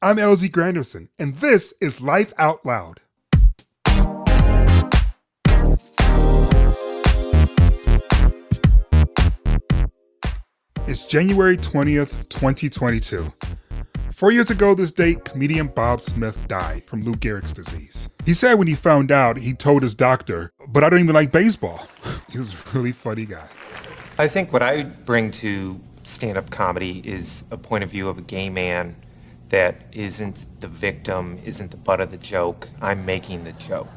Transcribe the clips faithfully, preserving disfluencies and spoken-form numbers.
I'm L Z Granderson, and this is Life Out Loud. It's January twentieth, twenty twenty-two. Four years ago this date, comedian Bob Smith died from Lou Gehrig's disease. He said when he found out, he told his doctor, "But I don't even like baseball." He was a really funny guy. I think what I bring to stand-up comedy is a point of view of a gay man that isn't the victim, isn't the butt of the joke. I'm making the joke.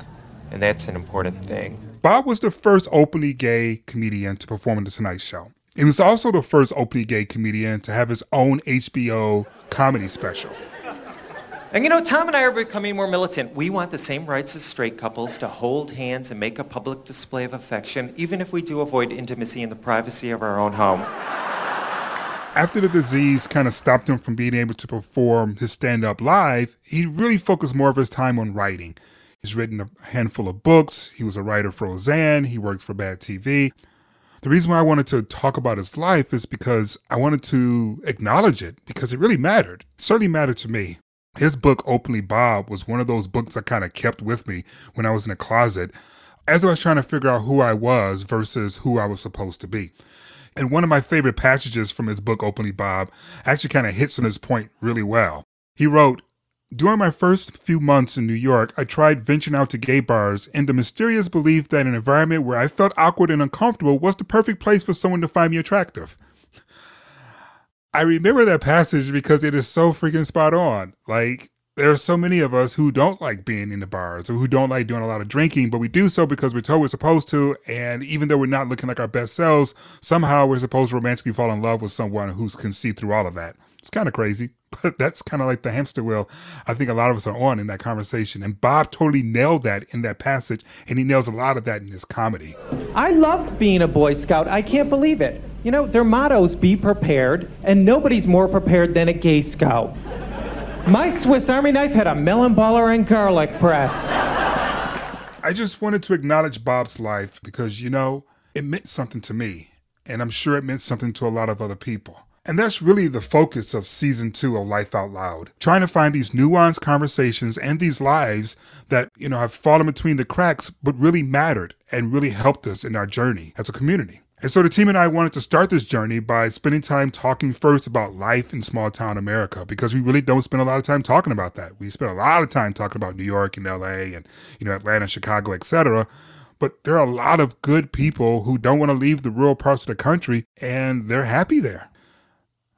And that's an important thing. Bob was the first openly gay comedian to perform on The Tonight Show. He was also the first openly gay comedian to have his own H B O comedy special. And you know, Tom and I are becoming more militant. We want the same rights as straight couples to hold hands and make a public display of affection, even if we do avoid intimacy in the privacy of our own home. After the disease kind of stopped him from being able to perform his stand-up live, he really focused more of his time on writing. He's written a handful of books. He was a writer for Ozanne. He worked for Bad T V. The reason why I wanted to talk about his life is because I wanted to acknowledge it, because it really mattered. It certainly mattered to me. His book, Openly Bob, was one of those books I kind of kept with me when I was in a closet as I was trying to figure out who I was versus who I was supposed to be. And one of my favorite passages from his book, Openly Bob, actually kind of hits on this point really well. He wrote, "During my first few months in New York, I tried venturing out to gay bars in the mysterious belief that an environment where I felt awkward and uncomfortable was the perfect place for someone to find me attractive." I remember that passage because it is so freaking spot on. Like, there are so many of us who don't like being in the bars or who don't like doing a lot of drinking, but we do so because we're told we're supposed to. And even though we're not looking like our best selves, somehow we're supposed to romantically fall in love with someone who can see through all of that. It's kind of crazy, but that's kind of like the hamster wheel I think a lot of us are on in that conversation. And Bob totally nailed that in that passage, and he nails a lot of that in his comedy. I loved being a Boy Scout. I can't believe it. You know, their motto's be prepared, and nobody's more prepared than a gay scout. My Swiss Army knife had a melon baller and garlic press. I just wanted to acknowledge Bob's life because, you know, it meant something to me. And I'm sure it meant something to a lot of other people. And that's really the focus of season two of Life Out Loud. Trying to find these nuanced conversations and these lives that, you know, have fallen between the cracks, but really mattered and really helped us in our journey as a community. And so the team and I wanted to start this journey by spending time talking first about life in small town America, because we really don't spend a lot of time talking about that. We spend a lot of time talking about New York and L A and, you know, Atlanta, Chicago, et cetera. But there are a lot of good people who don't want to leave the rural parts of the country, and they're happy there.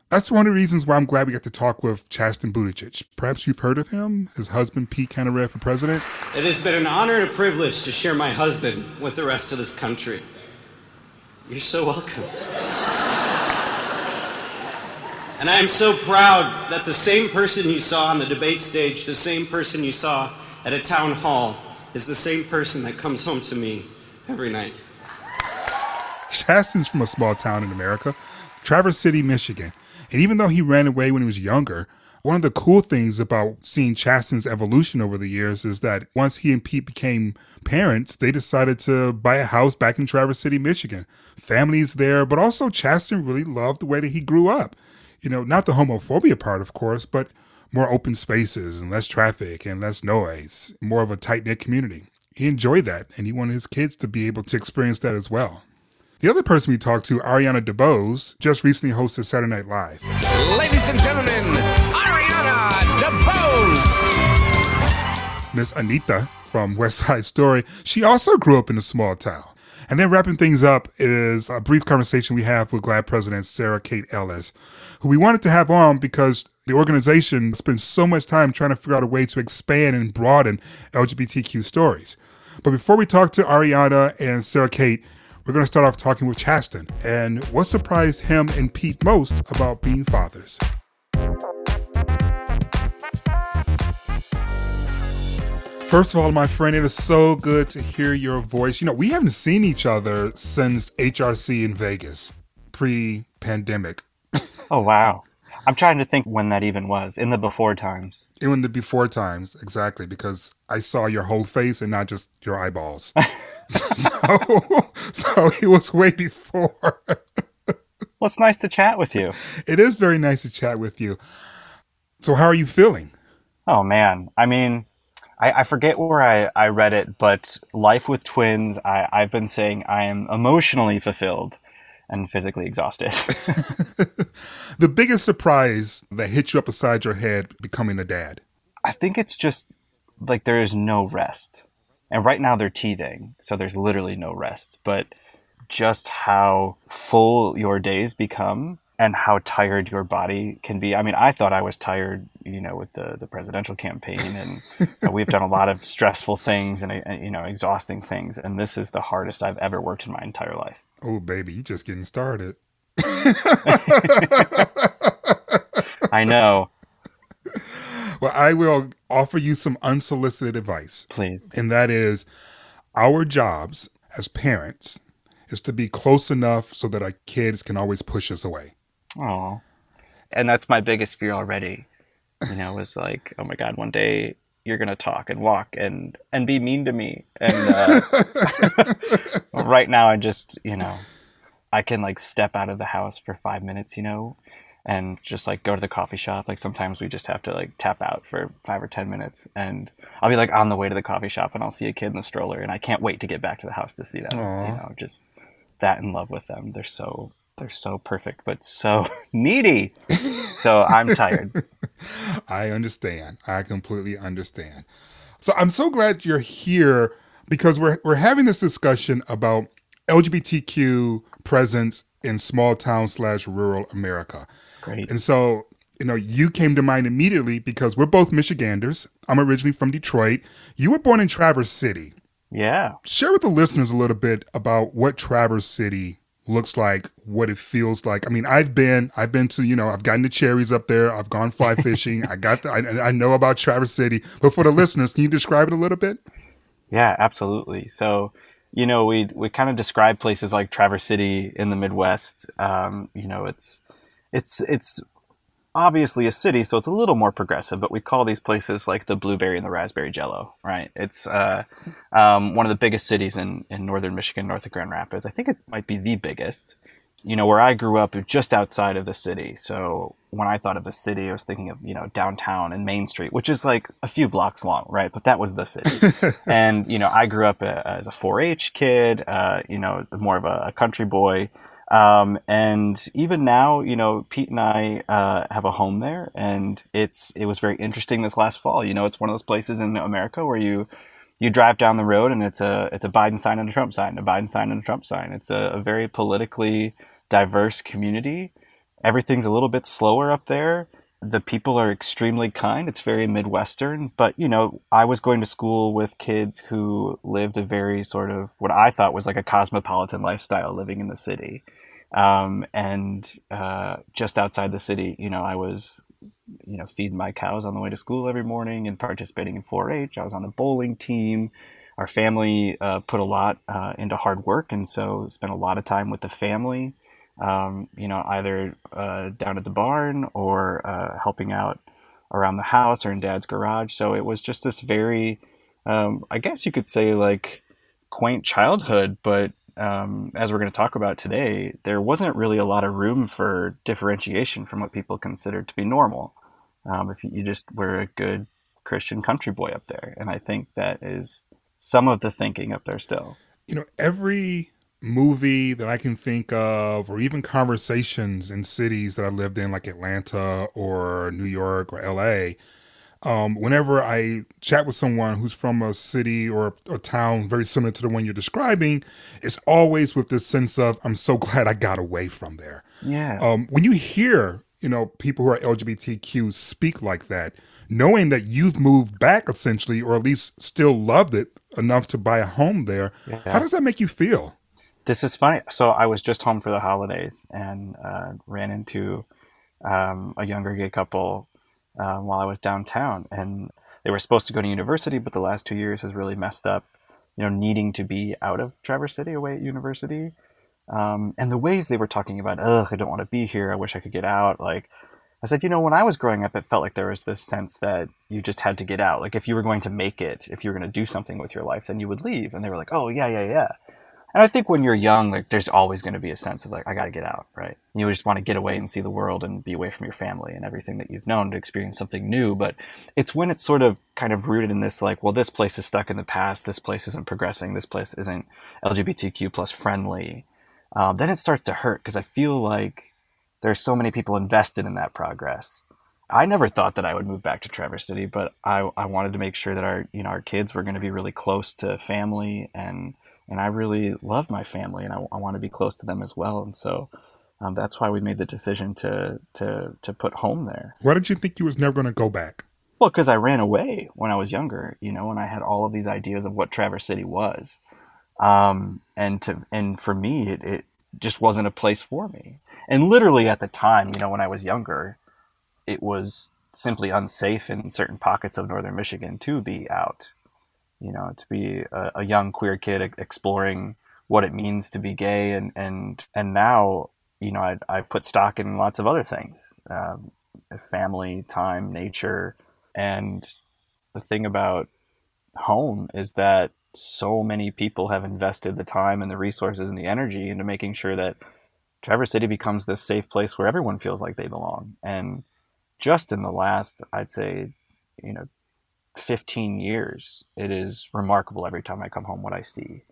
That's one of the reasons why I'm glad we got to talk with Chasten Buttigieg. Perhaps you've heard of him. His husband, Pete, kind of ran for president. It has been an honor and a privilege to share my husband with the rest of this country. You're so welcome. And I am so proud that the same person you saw on the debate stage, the same person you saw at a town hall, is the same person that comes home to me every night. Chasten's from a small town in America, Traverse City, Michigan. And even though he ran away when he was younger, one of the cool things about seeing Chasten's evolution over the years is that once he and Pete became parents, they decided to buy a house back in Traverse City, Michigan. Families there, but also Chasten really loved the way that he grew up. You know, not the homophobia part, of course, but more open spaces and less traffic and less noise, more of a tight-knit community. He enjoyed that, and he wanted his kids to be able to experience that as well. The other person we talked to, Ariana DeBose, just recently hosted Saturday Night Live. Ladies and gentlemen, Ariana! Miss Anita from West Side Story, she also grew up in a small town. And then wrapping things up is a brief conversation we have with GLAAD President Sarah Kate Ellis, who we wanted to have on because the organization spends so much time trying to figure out a way to expand and broaden L G B T Q stories. But before we talk to Ariana and Sarah Kate, we're going to start off talking with Chasten and what surprised him and Pete most about being fathers. First of all, my friend, it is so good to hear your voice. You know, we haven't seen each other since H R C in Vegas, pre-pandemic. Oh, wow. I'm trying to think when that even was, in the before times. In the before times, exactly, because I saw your whole face and not just your eyeballs. so, so it was way before. Well, it's nice to chat with you. It is very nice to chat with you. So how are you feeling? Oh, man. I mean... I forget where I, I read it, but life with twins, I, I've been saying I am emotionally fulfilled and physically exhausted. The biggest surprise that hit you up beside your head becoming a dad? I think it's just like there is no rest. And right now they're teething, so there's literally no rest. But just how full your days become and how tired your body can be. I mean, I thought I was tired, you know, with the, the presidential campaign, and you know, we've done a lot of stressful things and, you know, exhausting things. And this is the hardest I've ever worked in my entire life. Oh, baby, you just getting started. I know. Well, I will offer you some unsolicited advice. Please. And that is, our jobs as parents is to be close enough so that our kids can always push us away. Oh, and that's my biggest fear already. You know, it's like, oh my God, one day you're going to talk and walk and, and be mean to me. And uh, right now I just, you know, I can like step out of the house for five minutes, you know, and just like go to the coffee shop. Like sometimes we just have to like tap out for five or ten minutes, and I'll be like on the way to the coffee shop and I'll see a kid in the stroller and I can't wait to get back to the house to see them. Aww. You know, just that in love with them. They're so... They're so perfect, but so needy. So I'm tired. I understand. I completely understand. So I'm so glad you're here, because we're we're having this discussion about L G B T Q presence in small town slash rural America. Great. And so, you know, you came to mind immediately because we're both Michiganders. I'm originally from Detroit. You were born in Traverse City. Yeah. Share with the listeners a little bit about what Traverse City looks like, what it feels like. I mean, I've been, I've been to, you know, I've gotten the cherries up there. I've gone fly fishing. I got the, I, I know about Traverse City, but for the listeners, can you describe it a little bit? Yeah, absolutely. So, you know, we, we kind of describe places like Traverse City in the Midwest. Um, you know, it's, it's, it's obviously a city, so it's a little more progressive, but we call these places like the blueberry and the raspberry jello, right? It's uh, um, one of the biggest cities in, in Northern Michigan, north of Grand Rapids. I think it might be the biggest. You know, where I grew up, just outside of the city. So when I thought of the city, I was thinking of, you know, downtown and Main Street, which is like a few blocks long, right? But that was the city. And, you know, I grew up a, as a four H kid, uh, you know, more of a, a country boy. Um, and even now, you know, Pete and I, uh, have a home there, and it's, it was very interesting this last fall. You know, it's one of those places in America where you, you drive down the road and it's a, it's a Biden sign and a Trump sign, a Biden sign and a Trump sign. It's a, a very politically diverse community. Everything's a little bit slower up there. The people are extremely kind. It's very Midwestern, but you know, I was going to school with kids who lived a very sort of what I thought was like a cosmopolitan lifestyle living in the city. Um, and, uh, just outside the city, you know, I was, you know, feeding my cows on the way to school every morning and participating in four H. I was on the bowling team. Our family, uh, put a lot, uh, into hard work. And so spent a lot of time with the family, um, you know, either, uh, down at the barn or, uh, helping out around the house or in Dad's garage. So it was just this very, um, I guess you could say like quaint childhood, but, Um, as we're going to talk about today, there wasn't really a lot of room for differentiation from what people considered to be normal. Um, if you, you just were a good Christian country boy up there. And I think that is some of the thinking up there still. You know, every movie that I can think of, or even conversations in cities that I lived in, like Atlanta or New York or L A, Um, whenever I chat with someone who's from a city or a town very similar to the one you're describing, it's always with this sense of, I'm so glad I got away from there. Yeah. Um, when you hear, you know, people who are L G B T Q speak like that, knowing that you've moved back essentially, or at least still loved it enough to buy a home there, yeah. How does that make you feel? This is funny. So I was just home for the holidays and uh, ran into um, a younger gay couple Uh, while I was downtown, and they were supposed to go to university, but the last two years has really messed up, you know, needing to be out of Traverse City, away at university. Um, and the ways they were talking about, ugh, I don't want to be here. I wish I could get out. Like I said, you know, when I was growing up, it felt like there was this sense that you just had to get out. Like if you were going to make it, if you were going to do something with your life, then you would leave. And they were like, oh yeah, yeah, yeah. And I think when you're young, like there's always going to be a sense of like, I got to get out, right? You just want to get away and see the world and be away from your family and everything that you've known to experience something new. But it's when it's sort of kind of rooted in this like, well, this place is stuck in the past. This place isn't progressing. This place isn't L G B T Q plus friendly. Um, then it starts to hurt because I feel like there's so many people invested in that progress. I never thought that I would move back to Traverse City, but I, I wanted to make sure that our, you know, our kids were going to be really close to family and And I really love my family, and I, I want to be close to them as well. And so um, that's why we made the decision to to to put home there. Why did you think you was never going to go back? Well, because I ran away when I was younger, you know, and I had all of these ideas of what Traverse City was, um, and to and for me, it, it just wasn't a place for me. And literally at the time, you know, when I was younger, it was simply unsafe in certain pockets of Northern Michigan to be out. You know, to be a, a young queer kid exploring what it means to be gay. And, and, and now, you know, I, I put stock in lots of other things, um, family, time, nature. And the thing about home is that so many people have invested the time and the resources and the energy into making sure that Traverse City becomes this safe place where everyone feels like they belong. And just in the last, I'd say, you know, fifteen years, it is remarkable every time I come home what I see.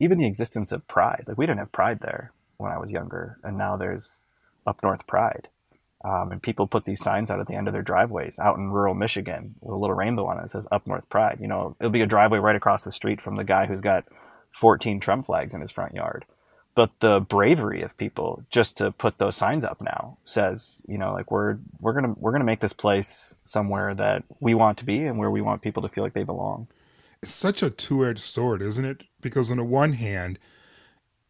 Even the existence of Pride, like we didn't have Pride there when I was younger, and now there's Up North Pride, um, and people put these signs out at the end of their driveways out in rural Michigan with a little rainbow on it that says Up North Pride. You know, it'll be a driveway right across the street from the guy who's got fourteen Trump flags in his front yard. But the bravery of people just to put those signs up now says, you know, like we're we're gonna we're gonna make this place somewhere that we want to be and where we want people to feel like they belong. It's such a two-edged sword, isn't it? Because on the one hand,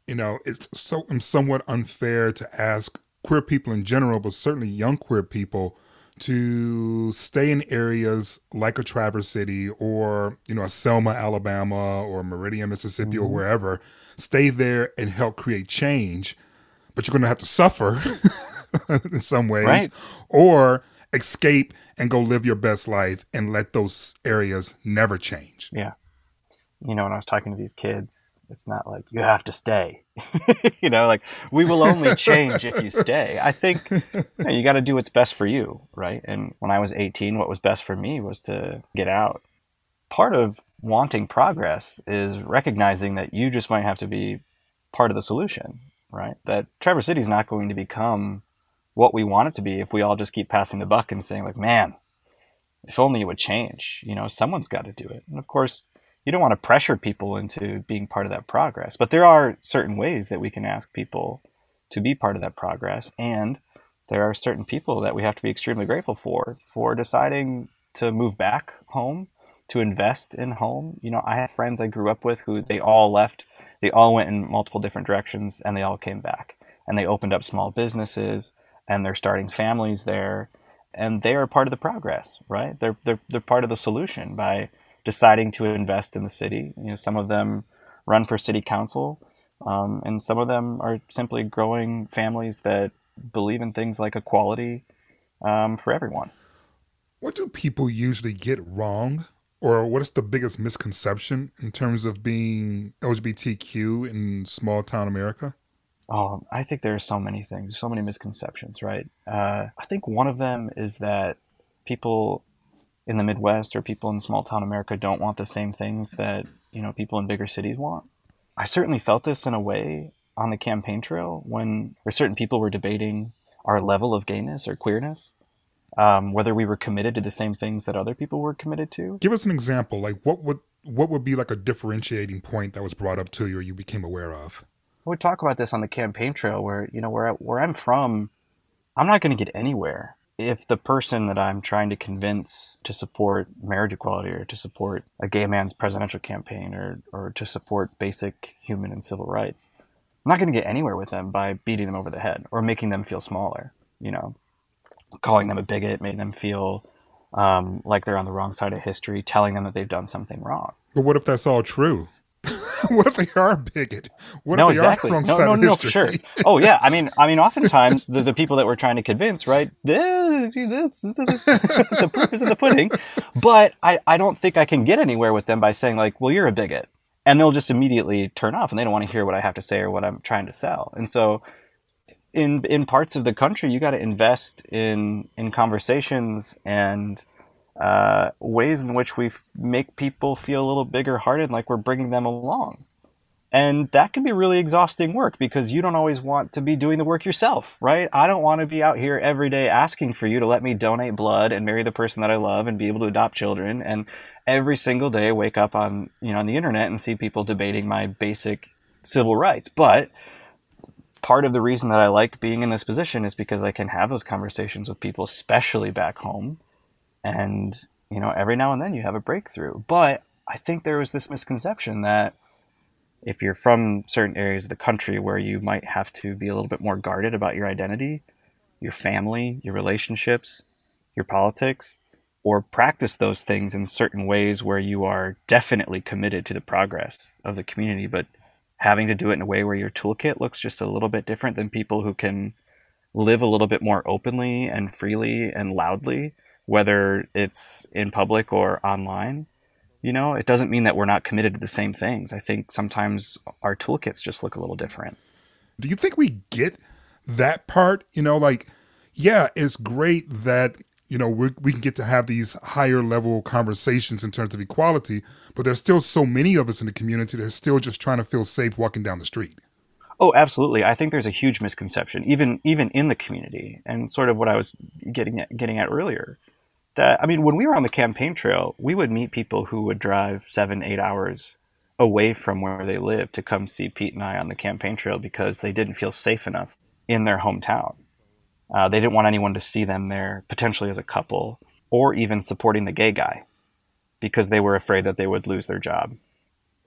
you know, it's so somewhat unfair to ask queer people in general, but certainly young queer people, to stay in areas like a Traverse City or, you know, a Selma, Alabama, or Meridian, Mississippi, mm-hmm. or wherever. Stay there and help create change, but you're going to have to suffer in some ways, right? Or escape and go live your best life and let those areas never change. Yeah. You know, when I was talking to these kids, it's not like you have to stay, you know, like we will only change if you stay. I think you, know, you got to do what's best for you. Right. And when I was eighteen, what was best for me was to get out. Part of wanting progress is recognizing that you just might have to be part of the solution, right? That Traverse City is not going to become what we want it to be if we all just keep passing the buck and saying like, man, if only it would change, you know, someone's got to do it. And of course, you don't want to pressure people into being part of that progress, but there are certain ways that we can ask people to be part of that progress. And there are certain people that we have to be extremely grateful for, for deciding to move back home, to invest in home. You know, I have friends I grew up with who they all left, they all went in multiple different directions and they all came back and they opened up small businesses and they're starting families there and they are part of the progress, right? They're, they're, they're part of the solution by deciding to invest in the city. You know, some of them run for city council um, and some of them are simply growing families that believe in things like equality um, for everyone. What do people usually get wrong? Or what is the biggest misconception in terms of being L G B T Q in small town America? Oh, I think there are so many things, so many misconceptions, right? Uh, I think one of them is that people in the Midwest or people in small town America don't want the same things that, you know, people in bigger cities want. I certainly felt this in a way on the campaign trail when where certain people were debating our level of gayness or queerness. um, whether we were committed to the same things that other people were committed to. Give us an example. Like what would what would be like a differentiating point that was brought up to you or you became aware of? I would talk about this on the campaign trail where, you know, where, I, where I'm from, I'm not going to get anywhere if the person that I'm trying to convince to support marriage equality or to support a gay man's presidential campaign or, or to support basic human and civil rights, I'm not going to get anywhere with them by beating them over the head or making them feel smaller, you know, calling them a bigot, making them feel um, like they're on the wrong side of history, telling them that they've done something wrong. But what if that's all true? What if they are a bigot? What no, if they exactly. are wrong no, side no, of no, history? No, for sure. Oh, yeah. I mean, I mean, oftentimes the, the people that we're trying to convince, right? This, this, this, the proof is in the pudding. But I, I don't think I can get anywhere with them by saying like, well, you're a bigot. And they'll just immediately turn off and they don't want to hear what I have to say or what I'm trying to sell. And so in in parts of the country, you got to invest in in conversations and uh, ways in which we f- make people feel a little bigger hearted, like we're bringing them along. And that can be really exhausting work because you don't always want to be doing the work yourself, right? I don't want to be out here every day asking for you to let me donate blood and marry the person that I love and be able to adopt children. And every single day I wake up on, you know, on the internet and see people debating my basic civil rights. But part of the reason that I like being in this position is because I can have those conversations with people, especially back home. And, you know, every now and then you have a breakthrough. But I think there was this misconception that if you're from certain areas of the country where you might have to be a little bit more guarded about your identity, your family, your relationships, your politics, or practice those things in certain ways where you are definitely committed to the progress of the community, but having to do it in a way where your toolkit looks just a little bit different than people who can live a little bit more openly and freely and loudly, whether it's in public or online. You know, it doesn't mean that we're not committed to the same things. I think sometimes our toolkits just look a little different. Do you think we get that part? You know, like, yeah, it's great that, you know, we we can get to have these higher level conversations in terms of equality, but there's still so many of us in the community that are still just trying to feel safe walking down the street. Oh, absolutely. I think there's a huge misconception, even even in the community, and sort of what I was getting at, getting at earlier. That, I mean, when we were on the campaign trail, we would meet people who would drive seven, eight hours away from where they live to come see Pete and I on the campaign trail because they didn't feel safe enough in their hometown. Uh, they didn't want anyone to see them there, potentially as a couple, or even supporting the gay guy because they were afraid that they would lose their job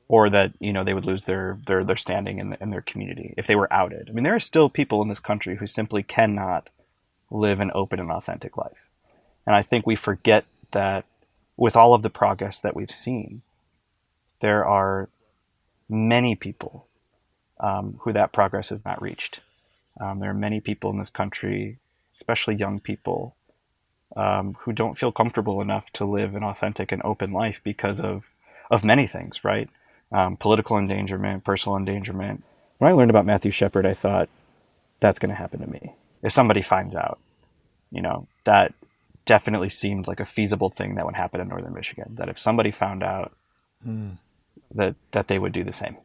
or that, you know, they would lose their their, their standing in, the, in their community if they were outed. I mean, there are still people in this country who simply cannot live an open and authentic life. And I think we forget that with all of the progress that we've seen, there are many people um, who that progress has not reached. Um, there are many people in this country, especially young people, um, who don't feel comfortable enough to live an authentic and open life because of, of many things, right? Um, political endangerment, personal endangerment. When I learned about Matthew Shepard, I thought, that's going to happen to me. If somebody finds out, you know, that definitely seemed like a feasible thing that would happen in Northern Michigan, that if somebody found out mm. that, that they would do the same.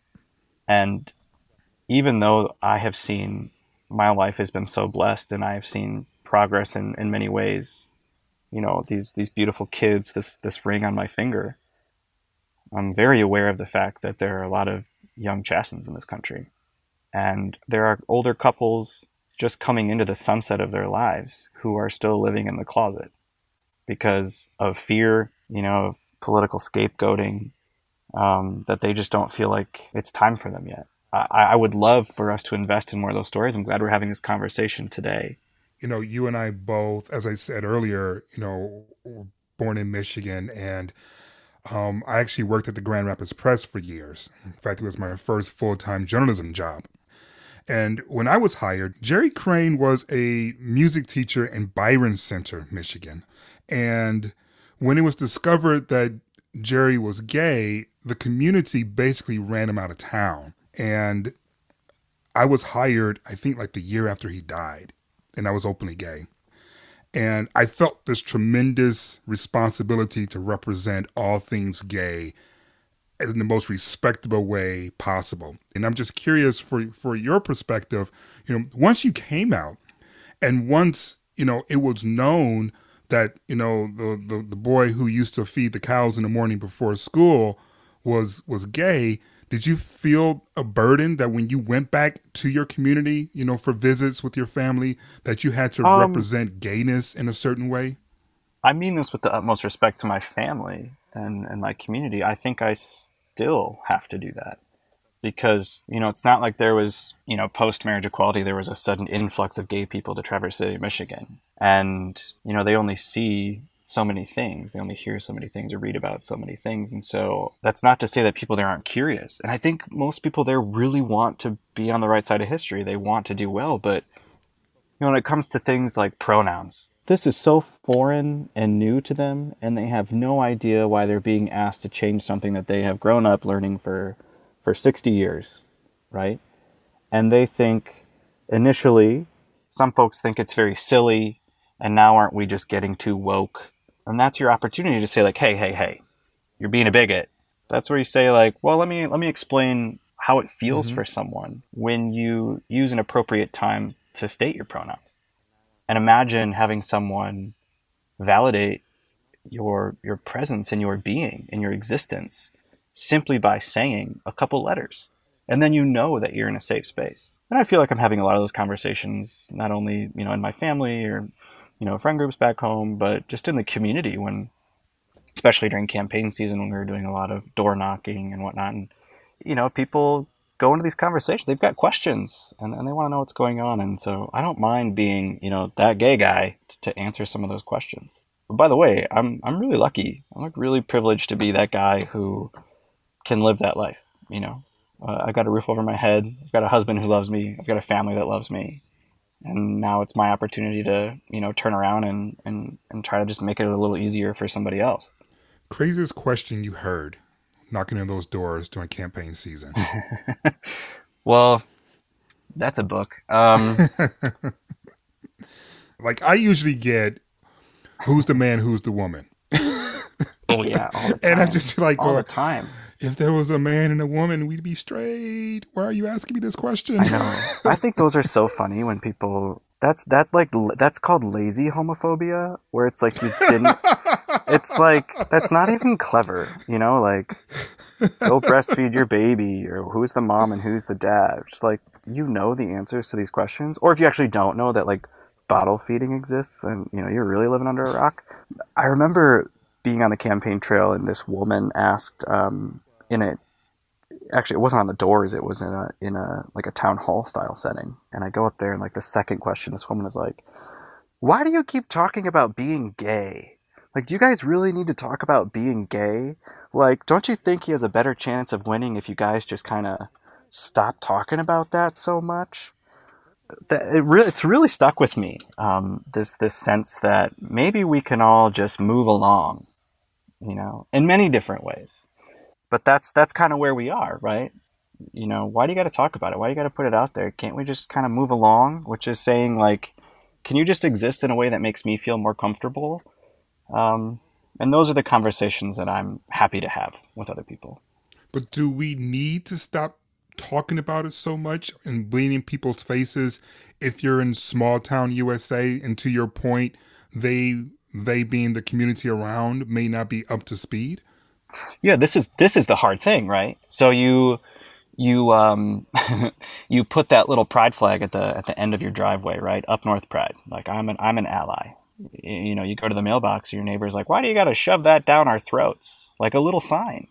And even though I have seen, my life has been so blessed and I've seen progress in, in many ways, you know, these, these beautiful kids, this, this ring on my finger, I'm very aware of the fact that there are a lot of young Chastens in this country. And there are older couples just coming into the sunset of their lives who are still living in the closet because of fear, you know, of political scapegoating, um, that they just don't feel like it's time for them yet. I, I would love for us to invest in more of those stories. I'm glad we're having this conversation today. You know, you and I both, as I said earlier, you know, were born in Michigan, and um, I actually worked at the Grand Rapids Press for years. In fact, it was my first full-time journalism job. And when I was hired, Jerry Crane was a music teacher in Byron Center, Michigan. And when it was discovered that Jerry was gay, the community basically ran him out of town. And I was hired, I think, like the year after he died, and I was openly gay. And I felt this tremendous responsibility to represent all things gay in the most respectable way possible. And I'm just curious for, for your perspective, you know, once you came out and once, you know, it was known that, you know, the, the, the boy who used to feed the cows in the morning before school was was gay. Did you feel a burden that when you went back to your community, you know, for visits with your family, that you had to um, represent gayness in a certain way? I mean this with the utmost respect to my family and, and my community. I think I still have to do that because, you know, it's not like there was, you know, post-marriage equality, there was a sudden influx of gay people to Traverse City, Michigan. And, you know, they only see so many things. They only hear so many things or read about so many things. And so that's not to say that people there aren't curious. And I think most people there really want to be on the right side of history. They want to do well. But, you know, when it comes to things like pronouns, this is so foreign and new to them. And they have no idea why they're being asked to change something that they have grown up learning for, for sixty years. Right. And they think initially, some folks think it's very silly. And now aren't we just getting too woke? And that's your opportunity to say, like, hey, hey, hey, you're being a bigot. That's where you say, like, well, let me let me explain how it feels mm-hmm. for someone when you use an appropriate time to state your pronouns. And imagine having someone validate your your presence and your being and your existence simply by saying a couple letters. And then you know that you're in a safe space. And I feel like I'm having a lot of those conversations, not only, you know, in my family or, you know, friend groups back home, but just in the community when, especially during campaign season, when we were doing a lot of door knocking and whatnot. And, you know, people go into these conversations, they've got questions and, and they want to know what's going on. And so I don't mind being, you know, that gay guy t- to answer some of those questions. But by the way, I'm, I'm really lucky. I'm like really privileged to be that guy who can live that life. You know, uh, I've got a roof over my head. I've got a husband who loves me. I've got a family that loves me. And now it's my opportunity to, you know, turn around and, and, and try to just make it a little easier for somebody else. Craziest question you heard knocking on those doors during campaign season? Well, that's a book. Um, like I usually get, who's the man, who's the woman? Oh, yeah. All the time. And I just like, all the time. If there was a man and a woman, we'd be straight. Why are you asking me this question? I know. I think those are so funny when people. That's that like that's called lazy homophobia, where it's like you didn't. It's like that's not even clever, you know. Like, go breastfeed your baby, or who's the mom and who's the dad? Just like you know the answers to these questions, or if you actually don't know that like bottle feeding exists, then you know you're really living under a rock. I remember being on the campaign trail, and this woman asked. Um, In it, actually, it wasn't on the doors. It was in a in a like a town hall style setting. And I go up there, and like the second question, this woman is like, "Why do you keep talking about being gay? Like, do you guys really need to talk about being gay? Like, don't you think he has a better chance of winning if you guys just kind of stop talking about that so much?" That it really it's really stuck with me. Um, this this sense that maybe we can all just move along, you know, in many different ways. But that's that's kind of where we are, right? You know, why do you got to talk about it? Why do you got to put it out there? Can't we just kind of move along? Which is saying, like, can you just exist in a way that makes me feel more comfortable? Um, and those are the conversations that I'm happy to have with other people. But do we need to stop talking about it so much and bleeding people's faces if you're in small town U S A? And to your point, they they being the community around may not be up to speed. Yeah, this is this is the hard thing, right? So you you um you put that little pride flag at the at the end of your driveway, right? Up North pride. Like I'm an I'm an ally. You know, you go to the mailbox, your neighbor's like, "Why do you got to shove that down our throats?" Like a little sign.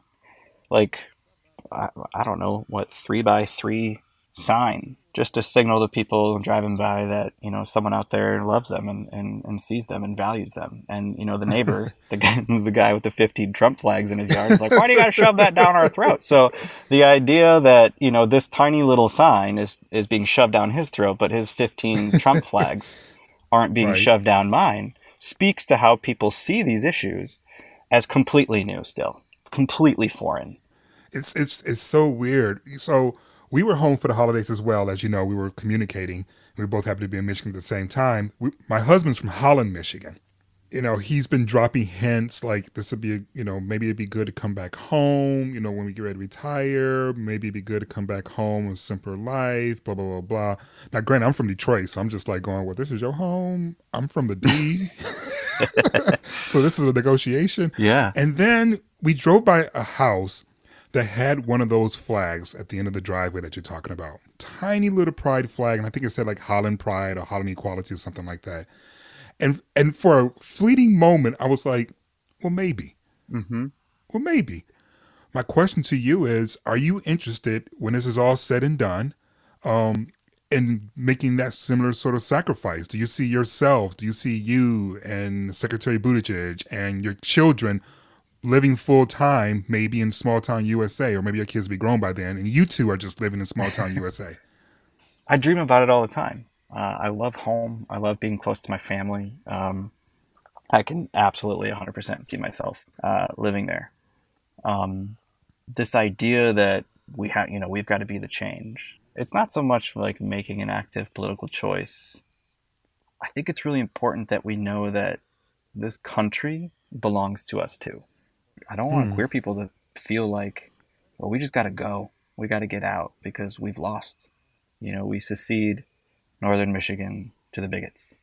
Like I, I don't know what three by three sign just to signal to people driving by that, you know, someone out there loves them and, and, and sees them and values them. And, you know, the neighbor, the guy, the guy with the fifteen Trump flags in his yard is like, why do you got to shove that down our throat? So the idea that, you know, this tiny little sign is, is being shoved down his throat, but his fifteen Trump flags aren't being right. shoved down mine speaks to how people see these issues as completely new still, completely foreign. It's, it's, it's so weird. So, we were home for the holidays as well. As you know, we were communicating. We both happened to be in Michigan at the same time. We, my husband's from Holland, Michigan. You know, he's been dropping hints like this would be, a, you know, maybe it'd be good to come back home. You know, when we get ready to retire, maybe it'd be good to come back home and simpler life, blah, blah, blah, blah. Now, granted, I'm from Detroit, so I'm just like going, well, this is your home. I'm from the D. So this is a negotiation. Yeah. And then we drove by a house that had one of those flags at the end of the driveway that you're talking about. Tiny little pride flag. And I think it said like Holland Pride or Holland Equality or something like that. And and for a fleeting moment, I was like, well, maybe. Mm-hmm. Well, maybe. My question to you is, are you interested, when this is all said and done, um, in making that similar sort of sacrifice? Do you see yourself, do you see you and Secretary Buttigieg and your children living full time, maybe in small town U S A, or maybe your kids will be grown by then, and you two are just living in small town U S A? I dream about it all the time. Uh, I love home. I love being close to my family. Um, I can absolutely one hundred percent see myself uh, living there. Um, this idea that we have, you know, we've got to be the change. It's not so much like making an active political choice. I think it's really important that we know that this country belongs to us too. I don't want mm. queer people to feel like, well, we just got to go. We got to get out because we've lost. You know, we secede Northern Michigan to the bigots.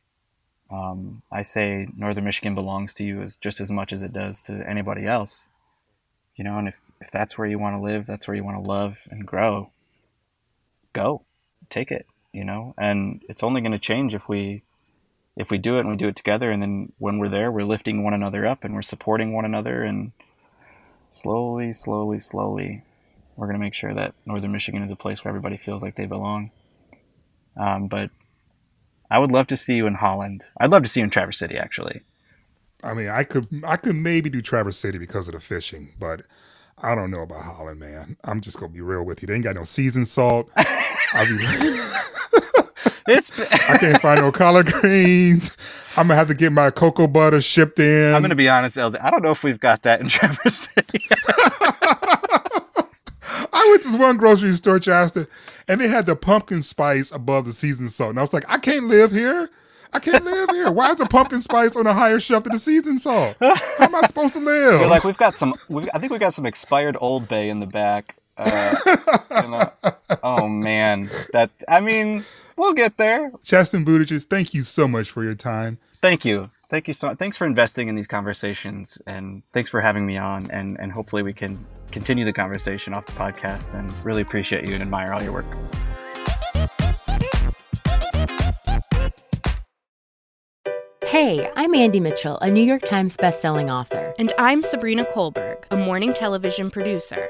Um, I say Northern Michigan belongs to you as just as much as it does to anybody else. You know, and if, if that's where you want to live, that's where you want to love and grow, go, take it, you know, and it's only going to change if we, if we do it and we do it together. And then when we're there, we're lifting one another up and we're supporting one another, and slowly, slowly, slowly, we're going to make sure that Northern Michigan is a place where everybody feels like they belong. Um, but I would love to see you in Holland. I'd love to see you in Traverse City, actually. I mean, I could I could maybe do Traverse City because of the fishing, but I don't know about Holland, man. I'm just going to be real with you. They ain't got no seasoned salt. I, mean, it's... I can't find no collard greens. I'm going to have to get my cocoa butter shipped in. I'm going to be honest, L Z, I don't know if we've got that in Traverse City. I went to this one grocery store, Chasten, and they had the pumpkin spice above the seasoned salt. And I was like, I can't live here. I can't live here. Why is the pumpkin spice on a higher shelf than the seasoned salt? How am I supposed to live? You're like, we've got some, we've, I think we've got some expired Old Bay in the back. Uh, you know, oh, man. That I mean, we'll get there. Chasten Buttigieg, thank you so much for your time. Thank you. Thank you so much. Thanks for investing in these conversations, and thanks for having me on. And, and hopefully we can continue the conversation off the podcast, and really appreciate you and admire all your work. Hey, I'm Andy Mitchell, a New York Times bestselling author. And I'm Sabrina Kohlberg, a morning television producer.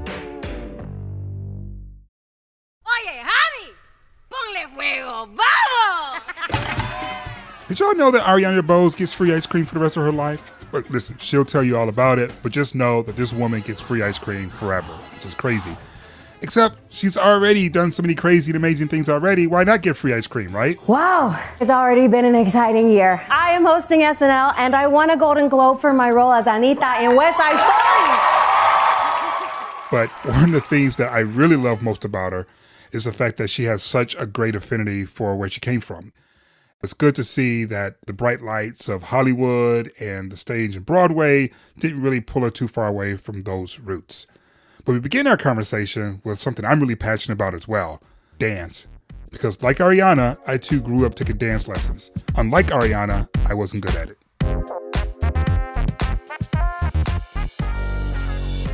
Oye, Javi, ponle fuego, vamos! Did y'all know that Ariana DeBose gets free ice cream for the rest of her life? But listen, she'll tell you all about it, but just know that this woman gets free ice cream forever, which is crazy. Except she's already done so many crazy and amazing things already. Why not get free ice cream, right? Wow, it's already been an exciting year. I am hosting S N L, and I won a Golden Globe for my role as Anita in West Side Story. But one of the things that I really love most about her is the fact that she has such a great affinity for where she came from. It's good to see that the bright lights of Hollywood and the stage and Broadway didn't really pull her too far away from those roots. But we begin our conversation with something I'm really passionate about as well, dance. Because like Ariana, I too grew up taking dance lessons. Unlike Ariana, I wasn't good at it.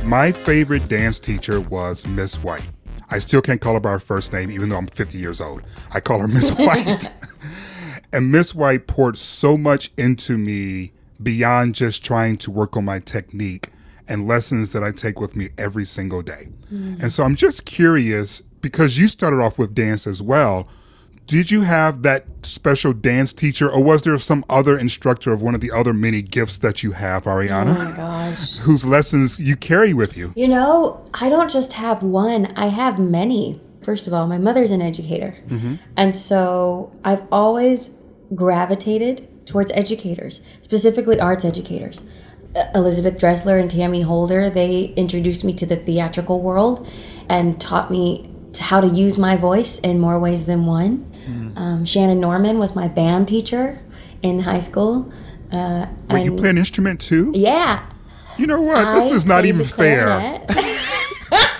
My favorite dance teacher was Miss White. I still can't call her by her first name, even though I'm fifty years old. I call her Miss White. And Miss White poured so much into me beyond just trying to work on my technique, and lessons that I take with me every single day. Mm. And so I'm just curious, because you started off with dance as well, did you have that special dance teacher, or was there some other instructor of one of the other many gifts that you have, Ariana? Oh my gosh. Whose lessons you carry with you? You know, I don't just have one, I have many. First of all, my mother's an educator. Mm-hmm. And so I've always gravitated towards educators, specifically arts educators. Elizabeth Dressler and Tammy Holder, they introduced me to the theatrical world and taught me how to use my voice in more ways than one. Mm. Um, Shannon Norman was my band teacher in high school. Uh, Wait, you play an instrument too? Yeah. You know what? I this is not even fair.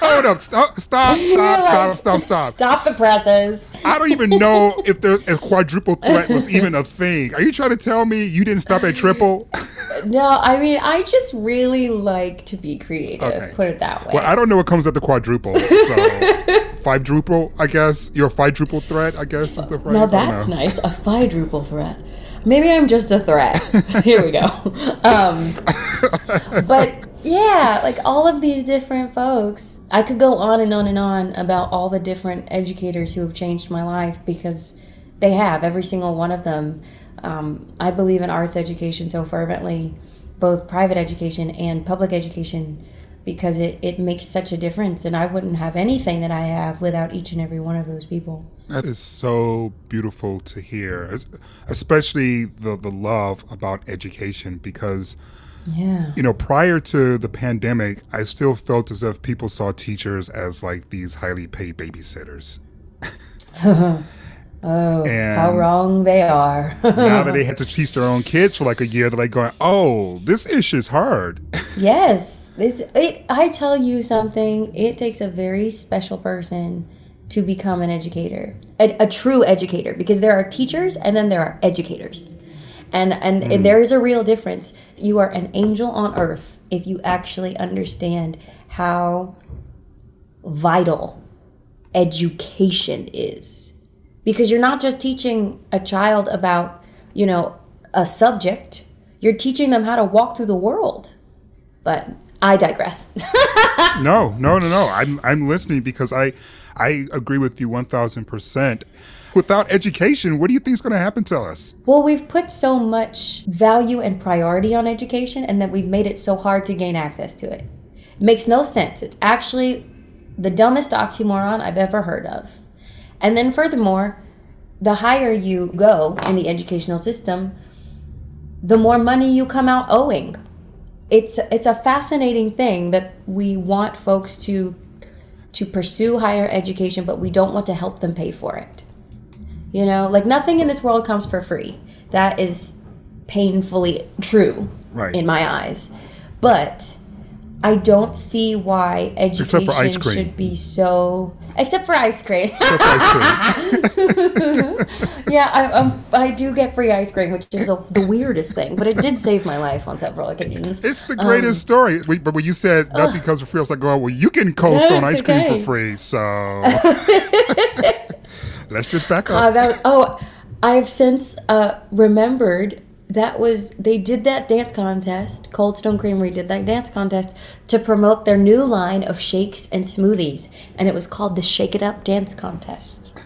Hold up. Stop, stop, stop, stop, stop, stop. Stop the presses. I don't even know if there, a quadruple threat was even a thing. Are you trying to tell me you didn't stop at triple? No, I mean, I just really like to be creative, okay. Put it that way. Well, I don't know what comes at the quadruple, so... Five-druple, I guess. Your five-druple threat, I guess, is the phrase. Now that's nice. A five-druple threat. Maybe I'm just a threat. Here we go. Um, but yeah, like all of these different folks, I could go on and on and on about all the different educators who have changed my life because they have, every single one of them. Um, I believe in arts education so fervently, both private education and public education, because it, it makes such a difference, and I wouldn't have anything that I have without each and every one of those people. That is so beautiful to hear, especially the, the love about education, because, yeah, you know, prior to the pandemic, I still felt as if people saw teachers as like these highly paid babysitters. Oh, and how wrong they are. Now that they had to teach their own kids for like a year, they're like going, oh, this issue's hard. Yes. It's, it, I tell you something, it takes a very special person to become an educator, a, a true educator, because there are teachers and then there are educators. And, and mm. there is a real difference. You are an angel on earth if you actually understand how vital education is. Because you're not just teaching a child about, you know, a subject. You're teaching them how to walk through the world. But I digress. no, no, no, no. I'm I'm listening because I I agree with you one thousand percent. Without education, what do you think is going to happen to us? Well, we've put so much value and priority on education, and that we've made it so hard to gain access to it. It makes no sense. It's actually the dumbest oxymoron I've ever heard of. And then furthermore, the higher you go in the educational system, the more money you come out owing. It's it's a fascinating thing that we want folks to to pursue higher education, but we don't want to help them pay for it. You know, like nothing in this world comes for free. That is painfully true, right, in my eyes. But I don't see why education should be so... Except for ice cream. Except for ice cream. Yeah, I um, I do get free ice cream, which is a, the weirdest thing. But it did save my life on several occasions. It's the greatest um, story. We, but when you said nothing uh, comes for free, I was like, oh, well, you can coast on ice okay. cream for free. So let's just back up. Uh, that was, oh, I've since uh, remembered... That was, they did that dance contest, Cold Stone Creamery did that dance contest to promote their new line of shakes and smoothies. And it was called the Shake It Up Dance Contest.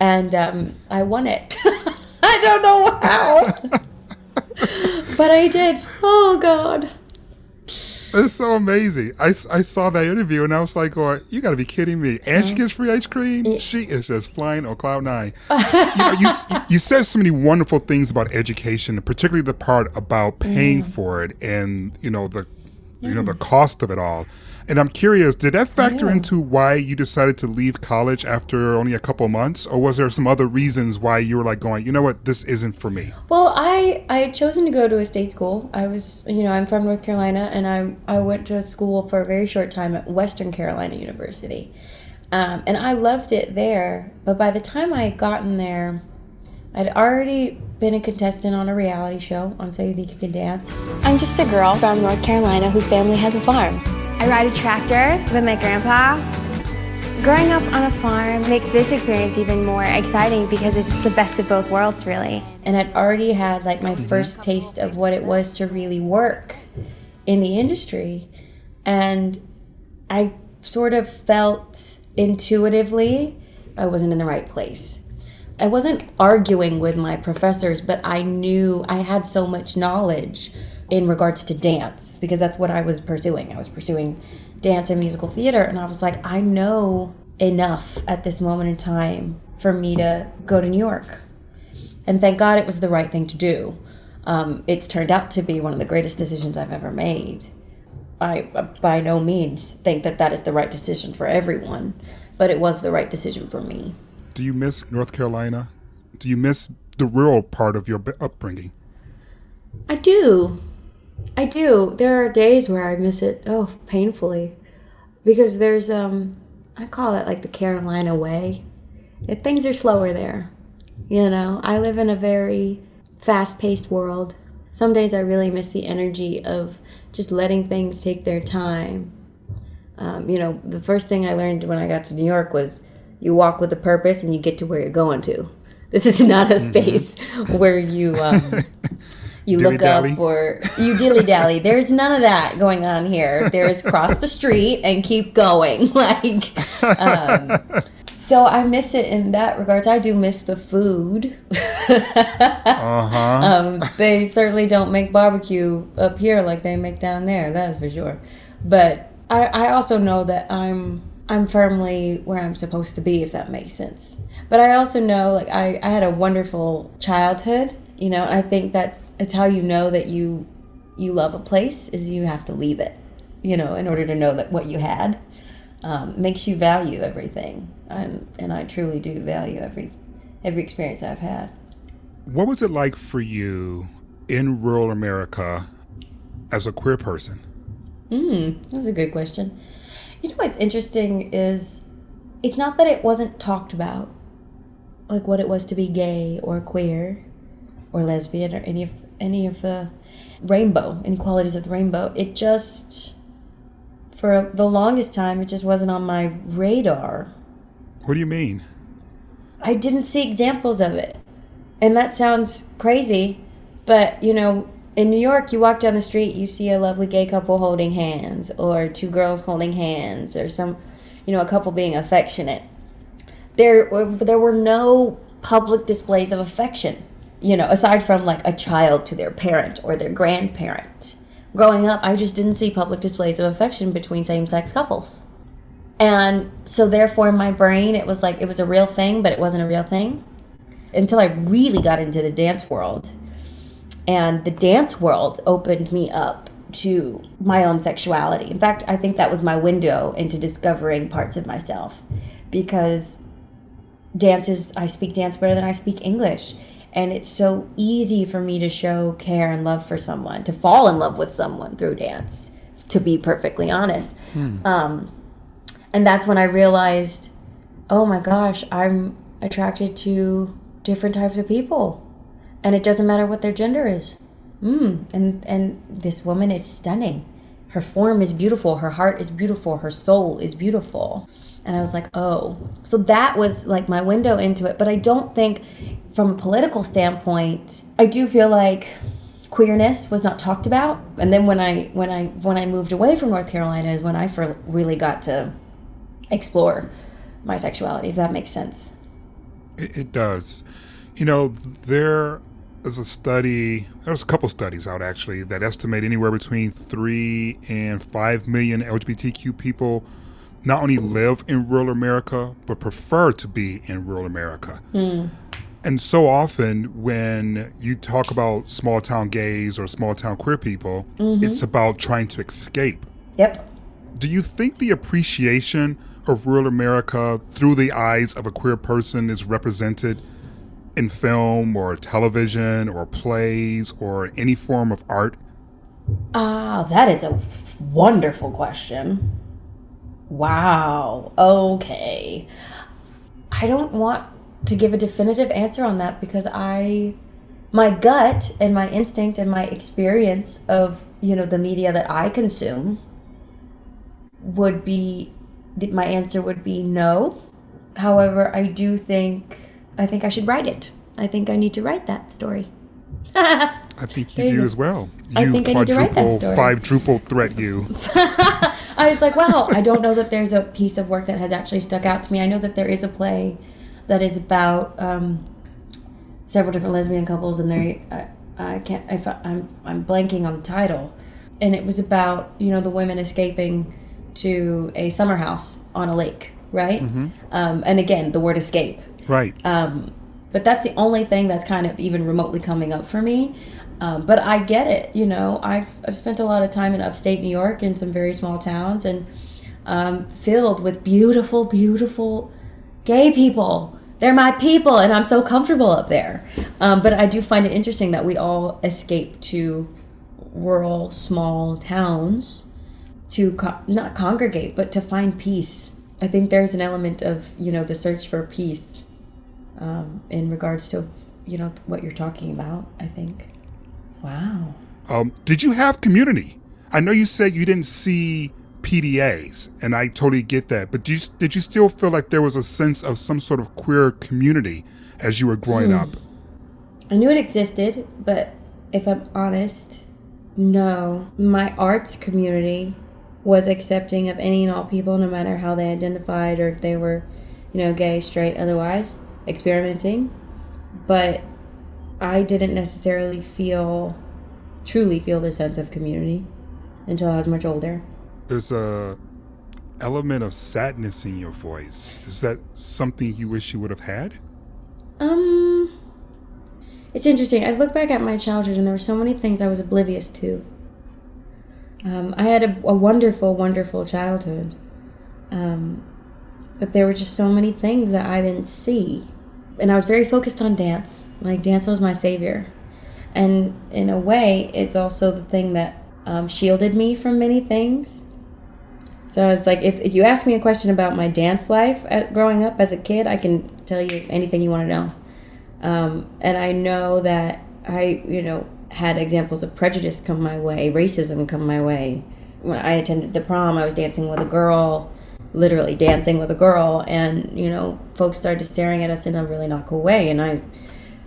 And um, I won it. I don't know how. But I did. Oh, God. It's so amazing. I, I saw that interview and I was like, oh, you got to be kidding me. And she gets free ice cream? Yeah. She is just flying on cloud nine. You know, you, you said so many wonderful things about education, particularly the part about paying mm. for it and, you know, the yeah. you know the cost of it all. And I'm curious, did that factor yeah. into why you decided to leave college after only a couple months? Or was there some other reasons why you were like going, you know what, this isn't for me? Well, I, I had chosen to go to a state school. I was, you know, I'm from North Carolina, and I I went to school for a very short time at Western Carolina University. Um, and I loved it there. But by the time I had gotten there, I'd already been a contestant on a reality show on So You Think You Can Dance. I'm just a girl from North Carolina whose family has a farm. I ride a tractor with my grandpa. Growing up on a farm makes this experience even more exciting because it's the best of both worlds, really. And I'd already had like my first taste of what it was to really work in the industry. And I sort of felt intuitively I wasn't in the right place. I wasn't arguing with my professors, but I knew I had so much knowledge in regards to dance, because that's what I was pursuing. I was pursuing dance and musical theater, and I was like, I know enough at this moment in time for me to go to New York. And thank God it was the right thing to do. Um, it's turned out to be one of the greatest decisions I've ever made. I by no means think that that is the right decision for everyone, but it was the right decision for me. Do you miss North Carolina? Do you miss the rural part of your upbringing? I do. I do. There are days where I miss it, oh, painfully, because there's, um, I call it like the Carolina way. It, things are slower there, you know? I live in a very fast-paced world. Some days I really miss the energy of just letting things take their time. Um, you know, the first thing I learned when I got to New York was you walk with a purpose and you get to where you're going to. This is not a space mm-hmm. where you um, you look up or you dilly-dally. There's none of that going on here. There's cross the street and keep going. Like, um, so I miss it in that regards. I do miss the food. uh-huh. um, they certainly don't make barbecue up here like they make down there. That is for sure. But I, I also know that I'm... I'm firmly where I'm supposed to be, if that makes sense. But I also know, like, I, I had a wonderful childhood, you know, and I think that's, it's how you know that you you love a place, is you have to leave it, you know, in order to know that what you had um, makes you value everything. I'm, and I truly do value every every experience I've had. What was it like for you in rural America as a queer person? Mm, that's a good question. You know what's interesting is it's not that it wasn't talked about, like what it was to be gay or queer or lesbian or any of any of the rainbow, inequalities of the rainbow. It just, for the longest time, it just wasn't on my radar. What do you mean? I didn't see examples of it. And that sounds crazy, but, you know, in New York, you walk down the street, you see a lovely gay couple holding hands, or two girls holding hands, or some, you know, a couple being affectionate. There were, there were no public displays of affection, you know, aside from like a child to their parent or their grandparent. Growing up, I just didn't see public displays of affection between same-sex couples. And so therefore, in my brain, it was like it was a real thing, but it wasn't a real thing until I really got into the dance world. And the dance world opened me up to my own sexuality. In fact, I think that was my window into discovering parts of myself, because dance is, I speak dance better than I speak English. And it's so easy for me to show care and love for someone, to fall in love with someone through dance, to be perfectly honest. Hmm. Um, and that's when I realized, oh my gosh, I'm attracted to different types of people. And it doesn't matter what their gender is. Mm, and and this woman is stunning. Her form is beautiful. Her heart is beautiful. Her soul is beautiful. And I was like, oh. So that was like my window into it. But I don't think, from a political standpoint, I do feel like queerness was not talked about. And then when I when I when I moved away from North Carolina is when I really got to explore my sexuality. If that makes sense. It, it does. You know, there. There's a study, there's a couple studies out actually that estimate anywhere between three and five million L G B T Q people not only live in rural America, but prefer to be in rural America. Mm. And so often when you talk about small town gays or small town queer people, mm-hmm. it's about trying to escape. Yep. Do you think the appreciation of rural America through the eyes of a queer person is represented in film or television or plays or any form of art? Ah, that is a wonderful question. Wow. Okay. I don't want to give a definitive answer on that, because I, my gut and my instinct and my experience of, you know, the media that I consume would be, my answer would be no. However, I do think... I think I should write it. I think I need to write that story. I think you do as well. You I think I need to write that story. Five-druple threat you. I was like, wow, I don't know that there's a piece of work that has actually stuck out to me. I know that there is a play that is about um, several different lesbian couples, and they, I, I can't, if I, I'm, I'm blanking on the title. And it was about, you know, the women escaping to a summer house on a lake, right? Mm-hmm. Um, and again, the word escape. Right. Um, But that's the only thing that's kind of even remotely coming up for me. Um, but I get it, you know. I've I've spent a lot of time in upstate New York in some very small towns, and um, filled with beautiful, beautiful gay people. They're my people, and I'm so comfortable up there. Um, but I do find it interesting that we all escape to rural, small towns to co- not congregate, but to find peace. I think there's an element of, you know, the search for peace. Um, in regards to, you know, what you're talking about, I think. Wow. Um, did you have community? I know you said you didn't see P D As, and I totally get that. But do you, did you still feel like there was a sense of some sort of queer community as you were growing mm. up? I knew it existed, but if I'm honest, no. My arts community was accepting of any and all people, no matter how they identified or if they were, you know, gay, straight, otherwise. Experimenting, but I didn't necessarily feel, truly feel the sense of community until I was much older. There's a element of sadness in your voice. Is that something you wish you would have had? Um, it's interesting. I look back at my childhood and there were so many things I was oblivious to. Um, I had a, a wonderful, wonderful childhood. Um, But there were just so many things that I didn't see. And I was very focused on dance. Like, dance was my savior. And in a way, it's also the thing that um, shielded me from many things. So it's like, if, if you ask me a question about my dance life at, growing up as a kid, I can tell you anything you want to know. Um, and I know that I, you know, had examples of prejudice come my way, racism come my way. When I attended the prom, I was dancing with a girl. Literally dancing with a girl, and you know, folks started staring at us in a really not cool way, and I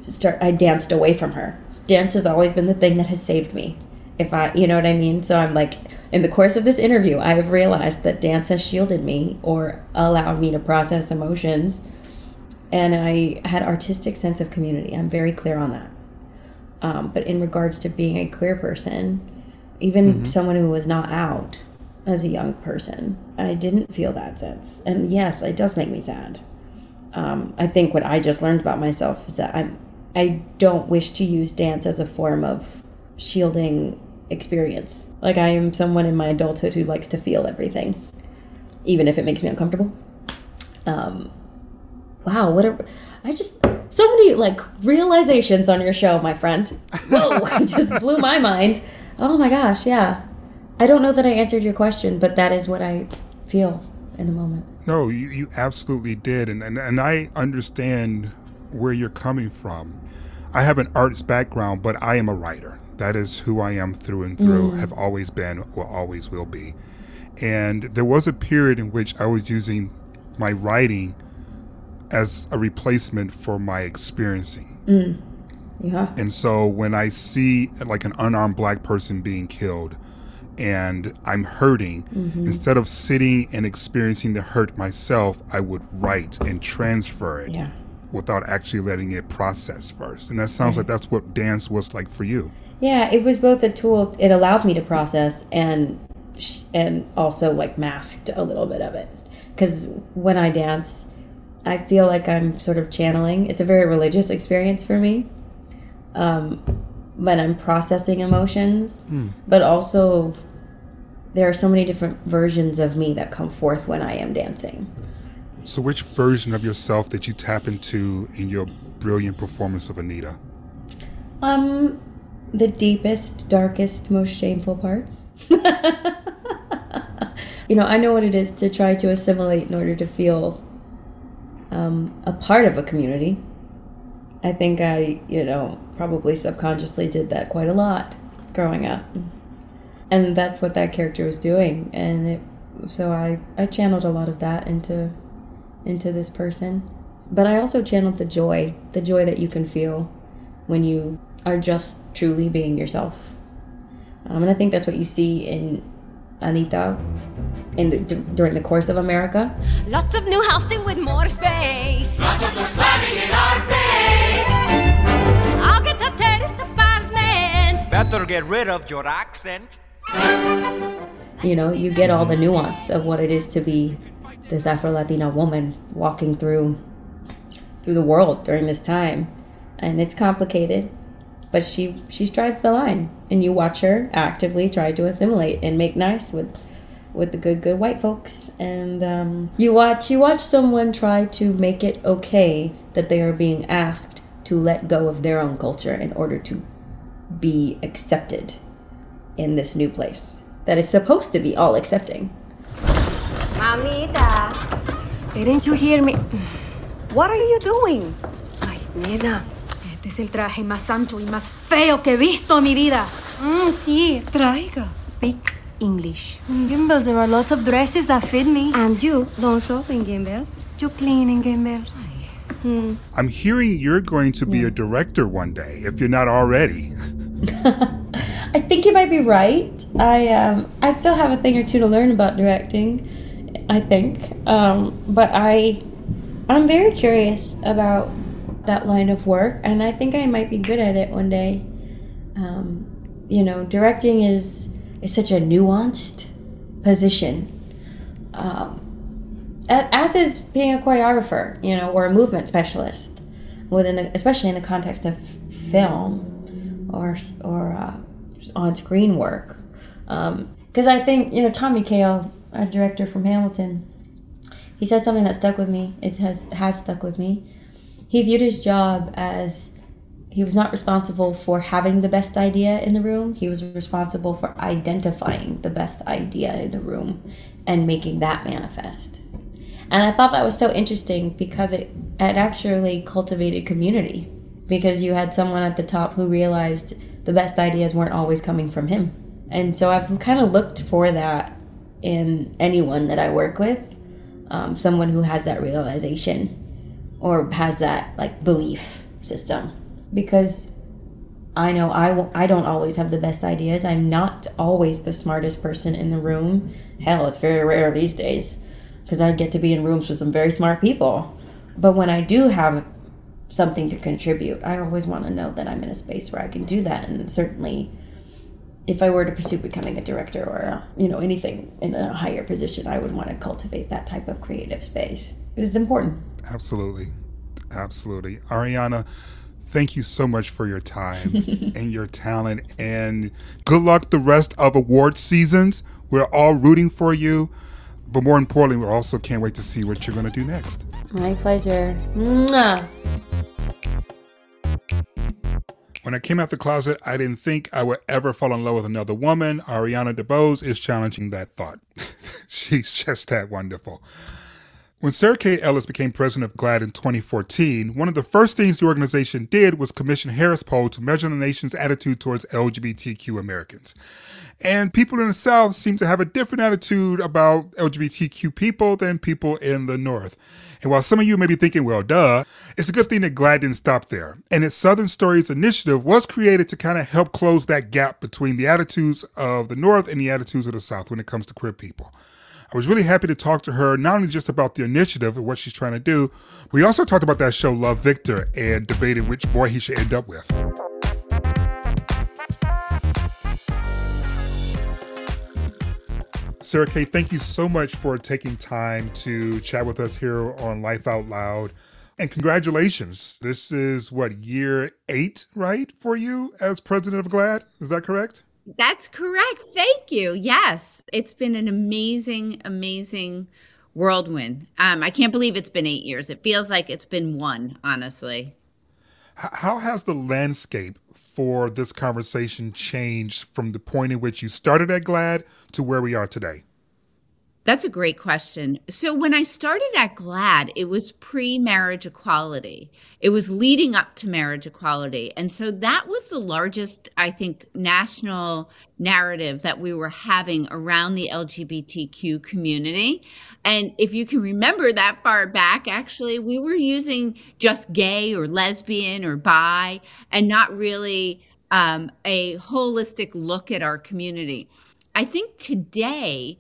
just start. I danced away from her. Dance has always been the thing that has saved me. If I, you know what I mean. So I'm like, in the course of this interview, I have realized that dance has shielded me or allowed me to process emotions, and I had artistic sense of community. I'm very clear on that. Um, but in regards to being a queer person, even mm-hmm. someone who was not out. As a young person, I didn't feel that sense. And yes, it does make me sad. Um, I think what I just learned about myself is that I'm, I don't wish to use dance as a form of shielding experience. Like, I am someone in my adulthood who likes to feel everything, even if it makes me uncomfortable. Um, wow, what a... I just... So many, like, realizations on your show, my friend. Whoa, it just blew my mind. Oh my gosh, yeah. I don't know that I answered your question, but that is what I feel in the moment. No, you, you absolutely did. And, and and I understand where you're coming from. I have an arts background, but I am a writer. That is who I am through and through, mm. have always been, or always will be. And there was a period in which I was using my writing as a replacement for my experiencing. Mm. Yeah. And so when I see like an unarmed black person being killed, and I'm hurting, mm-hmm. instead of sitting and experiencing the hurt myself, I would write and transfer it yeah. without actually letting it process first. And that sounds right. like that's what dance was like for you. Yeah, it was both a tool. It allowed me to process and and also like masked a little bit of it. Because when I dance, I feel like I'm sort of channeling. It's a very religious experience for me. Um, when I'm processing emotions, mm. but also there are so many different versions of me that come forth when I am dancing. So which version of yourself did you tap into in your brilliant performance of Anita? Um, the deepest, darkest, most shameful parts. You know, I know what it is to try to assimilate in order to feel um, a part of a community. I think I, you know, probably subconsciously did that quite a lot growing up. And that's what that character was doing. And it, so I, I channeled a lot of that into into this person. But I also channeled the joy, the joy that you can feel when you are just truly being yourself. Um, and I think that's what you see in Anita in the, d- during the course of America. Lots of new housing with more space. Lots of them slamming in our face. I'll get a terrace apartment. Better get rid of your accent. You know, you get all the nuance of what it is to be this Afro-Latina woman walking through through the world during this time. And it's complicated, but she she strides the line, and you watch her actively try to assimilate and make nice with with the good good white folks. And um, you watch you watch someone try to make it okay that they are being asked to let go of their own culture in order to be accepted in this new place that is supposed to be all accepting. Mamita, didn't you hear me? What are you doing? Ay, nena. Este es el traje más ancho y más feo que he visto en mi vida. Mm, sí, traiga. Speak English. In Gimbel's, there are lots of dresses that fit me. And you don't shop in Gimbel's. You clean in Gimbel's. Mm. I'm hearing you're going to be yeah. a director one day, if you're not already. I think you might be right. I um, I still have a thing or two to learn about directing, I think. Um, but I, I'm very curious about that line of work, and I think I might be good at it one day. Um, you know, directing is is such a nuanced position, um, as is being a choreographer, you know, or a movement specialist, within the, especially in the context of film or or uh, on screen work. Because um, I think, you know, Tommy Kail, a director from Hamilton, he said something that stuck with me. It has has stuck with me. He viewed his job as he was not responsible for having the best idea in the room. He was responsible for identifying the best idea in the room and making that manifest. And I thought that was so interesting because it, it actually cultivated community, because you had someone at the top who realized the best ideas weren't always coming from him. And so I've kind of looked for that in anyone that I work with, um, someone who has that realization or has that like belief system, because I know I, w- I don't always have the best ideas. I'm not always the smartest person in the room. Hell, it's very rare these days because I get to be in rooms with some very smart people. But when I do have something to contribute, I always want to know that I'm in a space where I can do that. And certainly if I were to pursue becoming a director or, you know, anything in a higher position, I would want to cultivate that type of creative space. It's important. Absolutely. Absolutely. Ariana, thank you so much for your time and your talent, and good luck the rest of award seasons. We're all rooting for you, but more importantly, we also can't wait to see what you're going to do next. My pleasure. Mwah. When I came out the closet, I didn't think I would ever fall in love with another woman. Ariana DeBose is challenging that thought. She's just that wonderful. When Sarah Kate Ellis became president of GLAAD in twenty fourteen, one of the first things the organization did was commission Harris Poll to measure the nation's attitude towards L G B T Q Americans. And people in the South seem to have a different attitude about L G B T Q people than people in the North. And while some of you may be thinking, well, duh, it's a good thing that GLAAD didn't stop there. And its Southern Stories initiative was created to kind of help close that gap between the attitudes of the North and the attitudes of the South when it comes to queer people. I was really happy to talk to her, not only just about the initiative and what she's trying to do, we also talked about that show, Love, Victor, and debated which boy he should end up with. Sarah Kate, thank you so much for taking time to chat with us here on Life Out Loud. And congratulations. This is, what, year eight, right, for you as president of GLAAD? Is that correct? That's correct. Thank you. Yes. It's been an amazing, amazing whirlwind. Um, I can't believe it's been eight years. It feels like it's been one, honestly. How has the landscape for this conversation changed from the point in which you started at GLAAD to where we are today? That's a great question. So when I started at GLAAD, it was pre-marriage equality. It was leading up to marriage equality. And so that was the largest, I think, national narrative that we were having around the L G B T Q community. And if you can remember that far back, actually, we were using just gay or lesbian or bi and not really um, a holistic look at our community. I think today,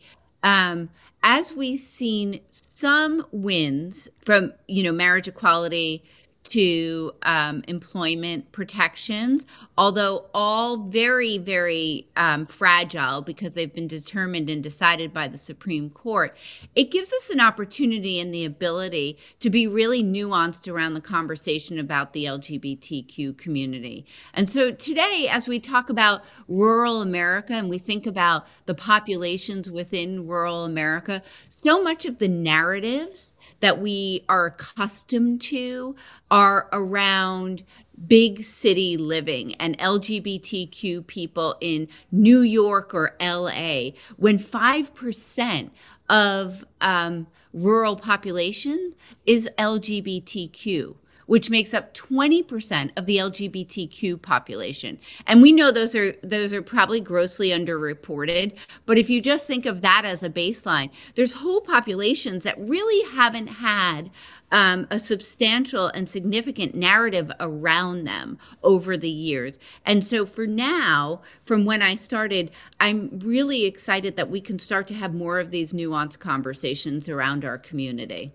Um, as we've seen some wins from, you know, marriage equality to um, employment protections, although all very, very um, fragile because they've been determined and decided by the Supreme Court. It gives us an opportunity and the ability to be really nuanced around the conversation about the L G B T Q community. And so today, as we talk about rural America and we think about the populations within rural America, so much of the narratives that we are accustomed to are around big city living and L G B T Q people in New York or L A, when five percent of um, rural population is L G B T Q, which makes up twenty percent of the L G B T Q population. And we know those are those are probably grossly underreported, but if you just think of that as a baseline, there's whole populations that really haven't had um, a substantial and significant narrative around them over the years. And so for now, from when I started, I'm really excited that we can start to have more of these nuanced conversations around our community.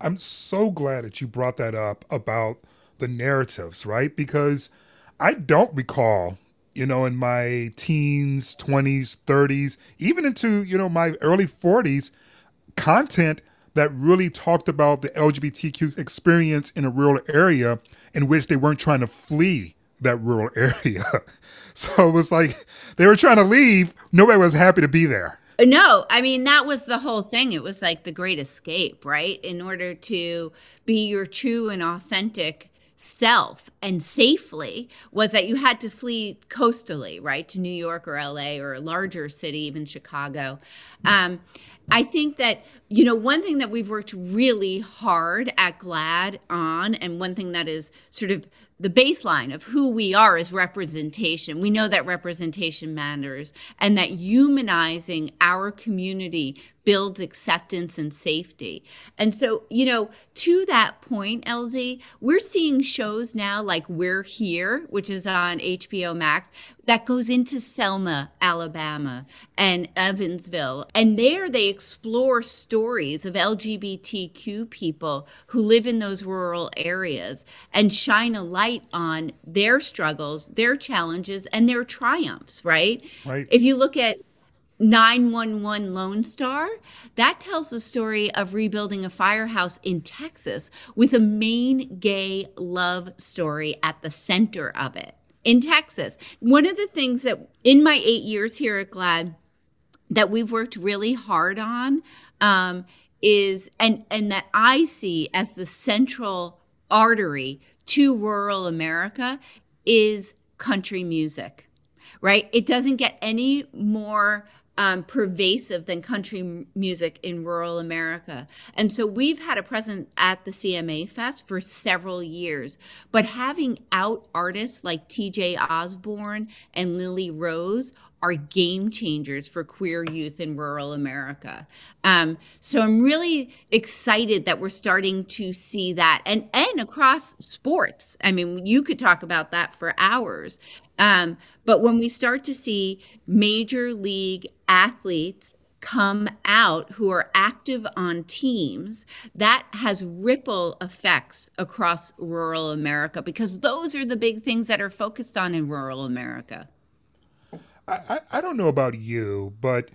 I'm so glad that you brought that up about the narratives, right? Because I don't recall, you know, in my teens, twenties, thirties, even into, you know, my early forties, content that really talked about the L G B T Q experience in a rural area in which they weren't trying to flee that rural area. So it was like they were trying to leave. Nobody was happy to be there. No, I mean, that was the whole thing. It was like the great escape, right? In order to be your true and authentic self and safely was that you had to flee coastally, right? To New York or L A or a larger city, even Chicago. Um, I think that, you know, one thing that we've worked really hard at GLAAD on, and one thing that is sort of the baseline of who we are, is representation. We know that representation matters and that humanizing our community builds acceptance and safety. And so, you know, to that point, L Z, we're seeing shows now like We're Here, which is on H B O Max, that goes into Selma, Alabama, and Evansville. And there they explore stories of L G B T Q people who live in those rural areas and shine a light on their struggles, their challenges, and their triumphs, right? Right. If you look at nine one one Lone Star, that tells the story of rebuilding a firehouse in Texas with a main gay love story at the center of it. In Texas, one of the things that in my eight years here at GLAAD that we've worked really hard on um, is, and, and that I see as the central artery to rural America, is country music, right? It doesn't get any more Um, pervasive than country m- music in rural America. And so we've had a presence at the C M A Fest for several years, but having out artists like T J Osborne and Lily Rose are game changers for queer youth in rural America. Um, so I'm really excited that we're starting to see that, and, and across sports. I mean, you could talk about that for hours. Um, but when we start to see major league athletes come out who are active on teams, that has ripple effects across rural America, because those are the big things that are focused on in rural America. I, I don't know about you, but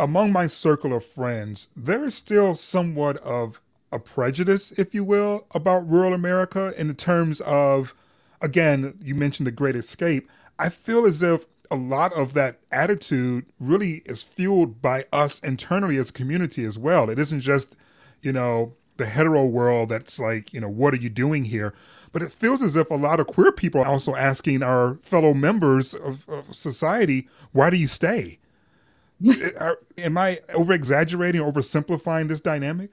among my circle of friends, there is still somewhat of a prejudice, if you will, about rural America in the terms of, again, you mentioned the Great Escape. I feel as if a lot of that attitude really is fueled by us internally as a community as well. It isn't just, you know, the hetero world that's like, you know, what are you doing here? But it feels as if a lot of queer people are also asking our fellow members of, of society, why do you stay? Am I over-exaggerating, oversimplifying this dynamic?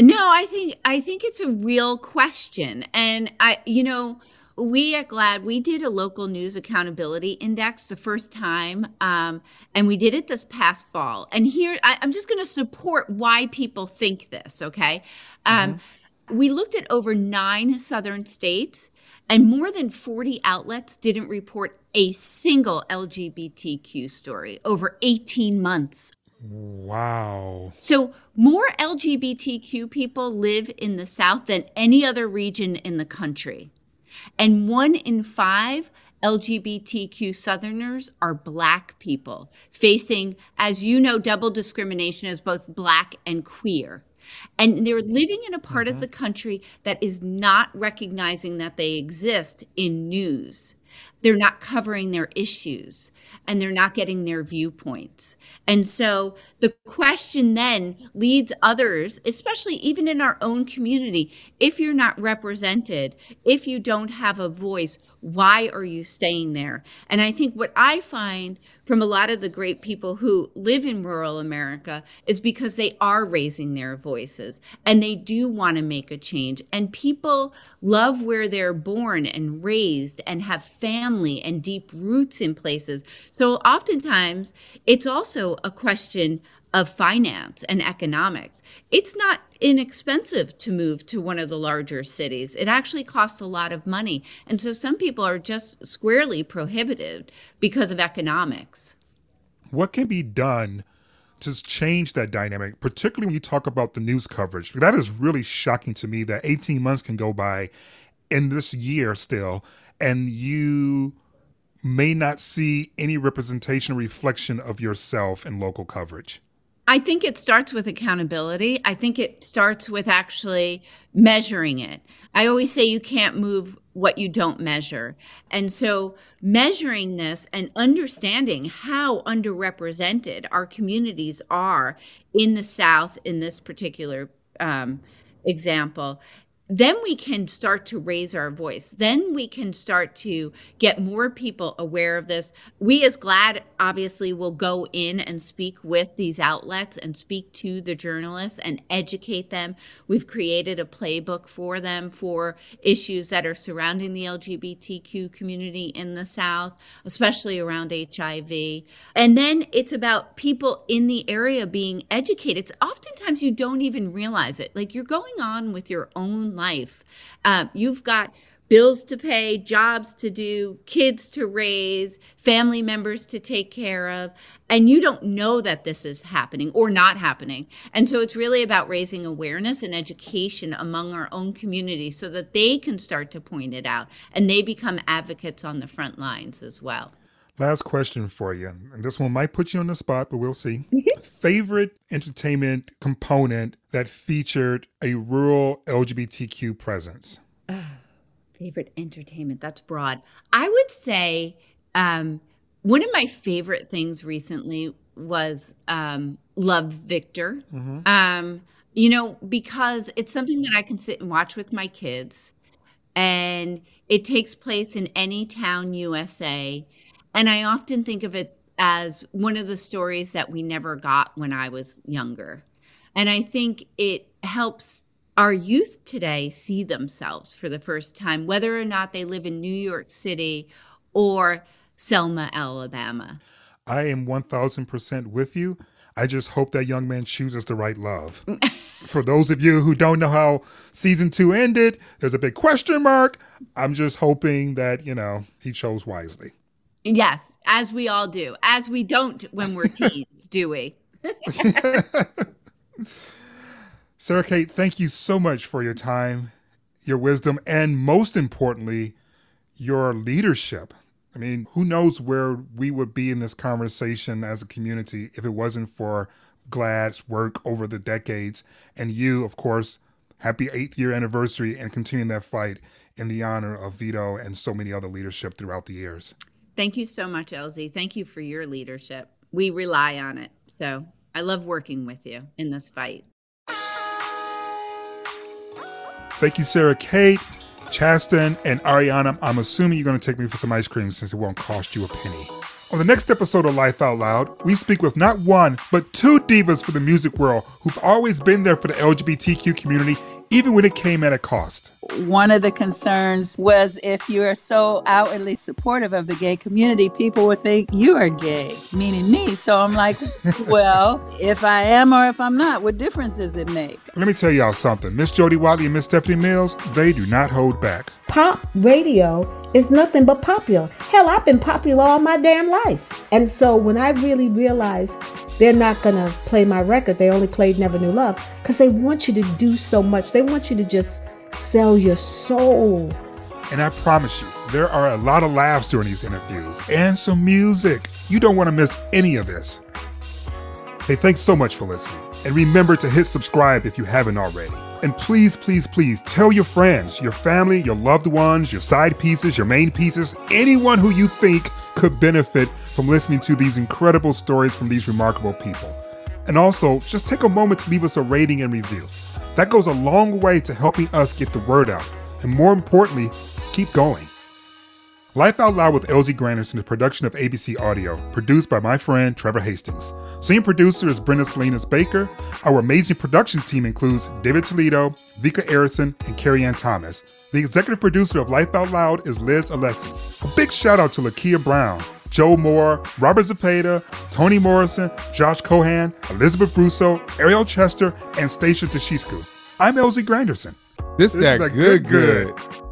No, I think I think it's a real question. And, I, you know, we at GLAAD, we did a local news accountability index the first time, um, and we did it this past fall. And here, I, I'm just going to support why people think this, okay? Um mm-hmm. We looked at over nine southern states, and more than forty outlets didn't report a single L G B T Q story over eighteen months Wow. So more L G B T Q people live in the South than any other region in the country. And one in five L G B T Q Southerners are Black people, facing, as you know, double discrimination as both Black and queer. And they're living in a part mm-hmm. of the country that is not recognizing that they exist in news. They're not covering their issues, and they're not getting their viewpoints. And so the question then leads others, especially even in our own community, if you're not represented, if you don't have a voice, why are you staying there? And I think what I find from a lot of the great people who live in rural America is because they are raising their voices and they do want to make a change. And people love where they're born and raised and have family and deep roots in places. So oftentimes it's also a question of finance and economics. It's not inexpensive to move to one of the larger cities. It actually costs a lot of money. And so some people are just squarely prohibited because of economics. What can be done to change that dynamic, particularly when you talk about the news coverage? That is really shocking to me that eighteen months can go by in this year still, and you may not see any representation or reflection of yourself in local coverage. I think it starts with accountability. I think it starts with actually measuring it. I always say you can't move what you don't measure. And so measuring this and understanding how underrepresented our communities are in the South in this particular um, example, then we can start to raise our voice. Then we can start to get more people aware of this. We as GLAAD obviously will go in and speak with these outlets and speak to the journalists and educate them. We've created a playbook for them for issues that are surrounding the L G B T Q community in the South, especially around H I V. And then it's about people in the area being educated. It's oftentimes you don't even realize it. Like you're going on with your own life. Um, you've got bills to pay, jobs to do, kids to raise, family members to take care of, and you don't know that this is happening or not happening. And so it's really about raising awareness and education among our own community so that they can start to point it out and they become advocates on the front lines as well. Last question for you, and this one might put you on the spot, but we'll see. Favorite entertainment component that featured a rural L G B T Q presence? Oh, favorite entertainment, that's broad. I would say um, one of my favorite things recently was um, Love, Victor. Mm-hmm. Um, you know, because it's something that I can sit and watch with my kids, and it takes place in any town, U S A. And I often think of it as one of the stories that we never got when I was younger. And I think it helps our youth today see themselves for the first time, whether or not they live in New York City or Selma, Alabama. I am one thousand percent with you. I just hope that young man chooses the right love. For those of you who don't know how season two ended, there's a big question mark. I'm just hoping that, you know, he chose wisely. Yes, as we all do. As we don't when we're teens, do we? Sarah Kate, thank you so much for your time, your wisdom, and most importantly, your leadership. I mean, who knows where we would be in this conversation as a community if it wasn't for GLAAD's work over the decades. And you, of course, happy eighth year anniversary and continuing that fight in the honor of Vito and so many other leadership throughout the years. Thank you so much, L Z. Thank you for your leadership. We rely on it. So I love working with you in this fight. Thank you, Sarah Kate, Chasten, and Ariana. I'm assuming you're going to take me for some ice cream since it won't cost you a penny. On the next episode of Life Out Loud, we speak with not one, but two divas for the music world who've always been there for the L G B T Q community, even when it came at a cost. One of the concerns was if you are so outwardly supportive of the gay community, people would think you are gay, meaning me. So I'm like, well, if I am or if I'm not, what difference does it make? Let me tell y'all something. Miss Jody Watley and Miss Stephanie Mills, they do not hold back. Pop radio It's nothing but popular. Hell, I've been popular all my damn life. And so when I really realized they're not going to play my record, they only played Never Knew Love, because they want you to do so much. They want you to just sell your soul. And I promise you, there are a lot of laughs during these interviews and some music. You don't want to miss any of this. Hey, thanks so much for listening. And remember to hit subscribe if you haven't already. And please, please, please tell your friends, your family, your loved ones, your side pieces, your main pieces, anyone who you think could benefit from listening to these incredible stories from these remarkable people. And also, just take a moment to leave us a rating and review. That goes a long way to helping us get the word out. And more importantly, keep going. Life Out Loud with L Z Granderson is a production of A B C Audio, produced by my friend Trevor Hastings. Senior producer is Brenda Salinas Baker. Our amazing production team includes David Toledo, Vika Arison, and Carrie Ann Thomas. The executive producer of Life Out Loud is Liz Alessi. A big shout out to Lakia Brown, Joe Moore, Robert Zepeda, Toni Morrison, Josh Cohan, Elizabeth Russo, Ariel Chester, and Stacia Tashisku. I'm L Z Granderson. This, this that, that good, good. good.